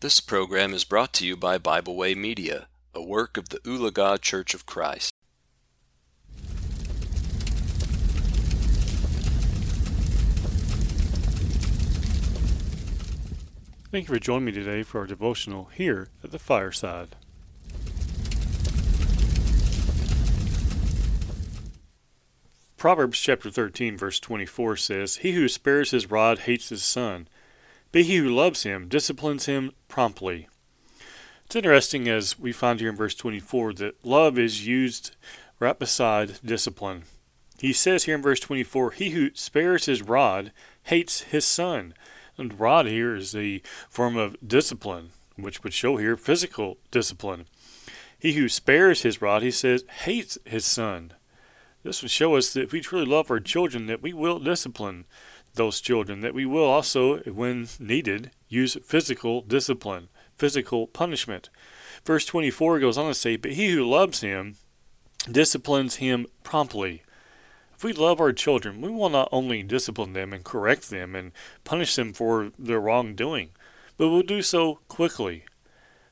This program is brought to you by Bible Way Media, a work of the Ulaga Church of Christ. Thank you for joining me today for our devotional here at the Fireside. Proverbs chapter 13 verse 24 says, "He who spares his rod hates his son, but he who loves him disciplines him promptly." It's interesting, as we find here in verse 24, that love is used right beside discipline. He says here in verse 24, "He who spares his rod hates his son." And rod here is the form of discipline, which would show here physical discipline. He who spares his rod, he says, hates his son. This would show us that if we truly love our children, that we will discipline those children, that we will also, when needed, use physical discipline, physical punishment. Verse 24 goes on to say, "But he who loves him disciplines him promptly." If we love our children, we will not only discipline them and correct them and punish them for their wrongdoing, but we'll do so quickly.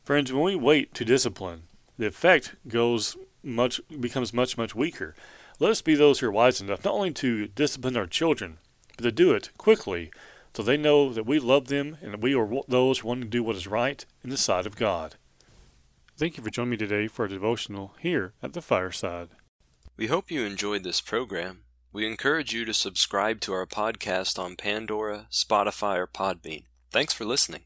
Friends, when we wait to discipline, the effect becomes much weaker. Let us be those who are wise enough not only to discipline our children, but to do it quickly, so they know that we love them and that we are those who want to do what is right in the sight of God. Thank you for joining me today for a devotional here at the Fireside. We hope you enjoyed this program. We encourage you to subscribe to our podcast on Pandora, Spotify, or Podbean. Thanks for listening.